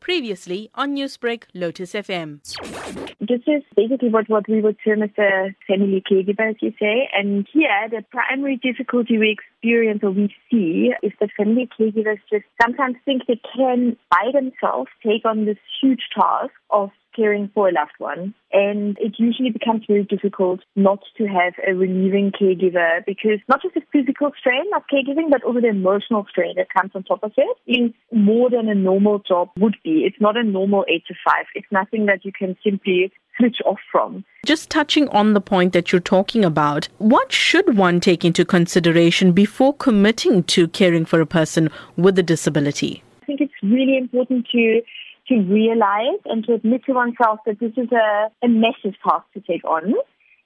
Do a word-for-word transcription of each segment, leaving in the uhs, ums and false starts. Previously on Newsbreak, Lotus F M. This is basically what, what we would term as a family caregiver, as you say. And here, the primary difficulty we experience or we see is that family caregivers just sometimes think they can, by themselves, take on this huge task of caring for a loved one. And it usually becomes very difficult not to have a relieving caregiver, because not just the physical strain of caregiving, but also the emotional strain that comes on top of it is more than a normal job would be. It's not a normal eight to five. It's nothing that you can simply switch off from. Just touching on the point that you're talking about, what should one take into consideration before committing to caring for a person with a disability? I think it's really important to to realize and to admit to oneself that this is a, a massive task to take on,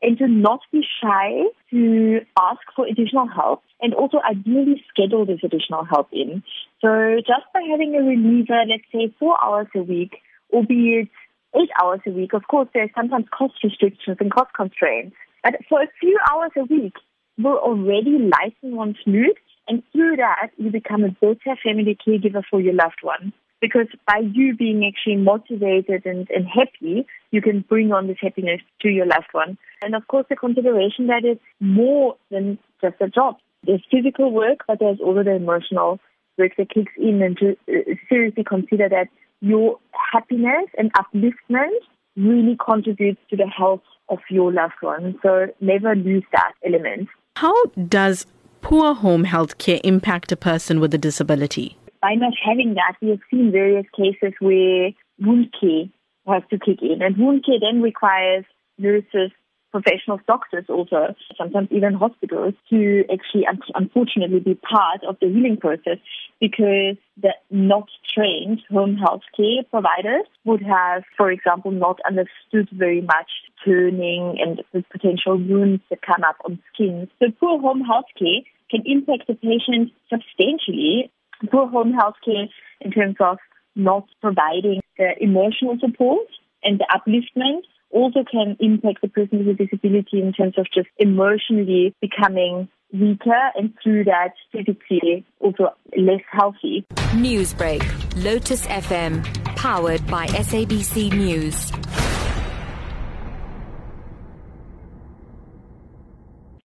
and to not be shy to ask for additional help, and also ideally schedule this additional help in. So just by having a reliever, let's say four hours a week, albeit eight hours a week, of course there's sometimes cost restrictions and cost constraints, but for a few hours a week will already lighten one's mood, and through that you become a better family caregiver for your loved one. Because by you being actually motivated and, and happy, you can bring on this happiness to your loved one. And of course, the consideration that it's more than just a job. There's physical work, but there's also the emotional work that kicks in, and to uh, seriously consider that your happiness and upliftment really contributes to the health of your loved one. So never lose that element. How does poor home health care impact a person with a disability? By not having that, we have seen various cases where wound care has to kick in. And wound care then requires nurses, professional doctors also, sometimes even hospitals, to actually unfortunately be part of the healing process, because the not trained home health care providers would have, for example, not understood very much turning and the potential wounds that come up on skin. So poor home health care can impact the patient substantially. Poor home health care in terms of not providing the emotional support and the upliftment also can impact the person with a disability in terms of just emotionally becoming weaker, and through that physically also less healthy. Newsbreak, Lotus F M, powered by S A B C News.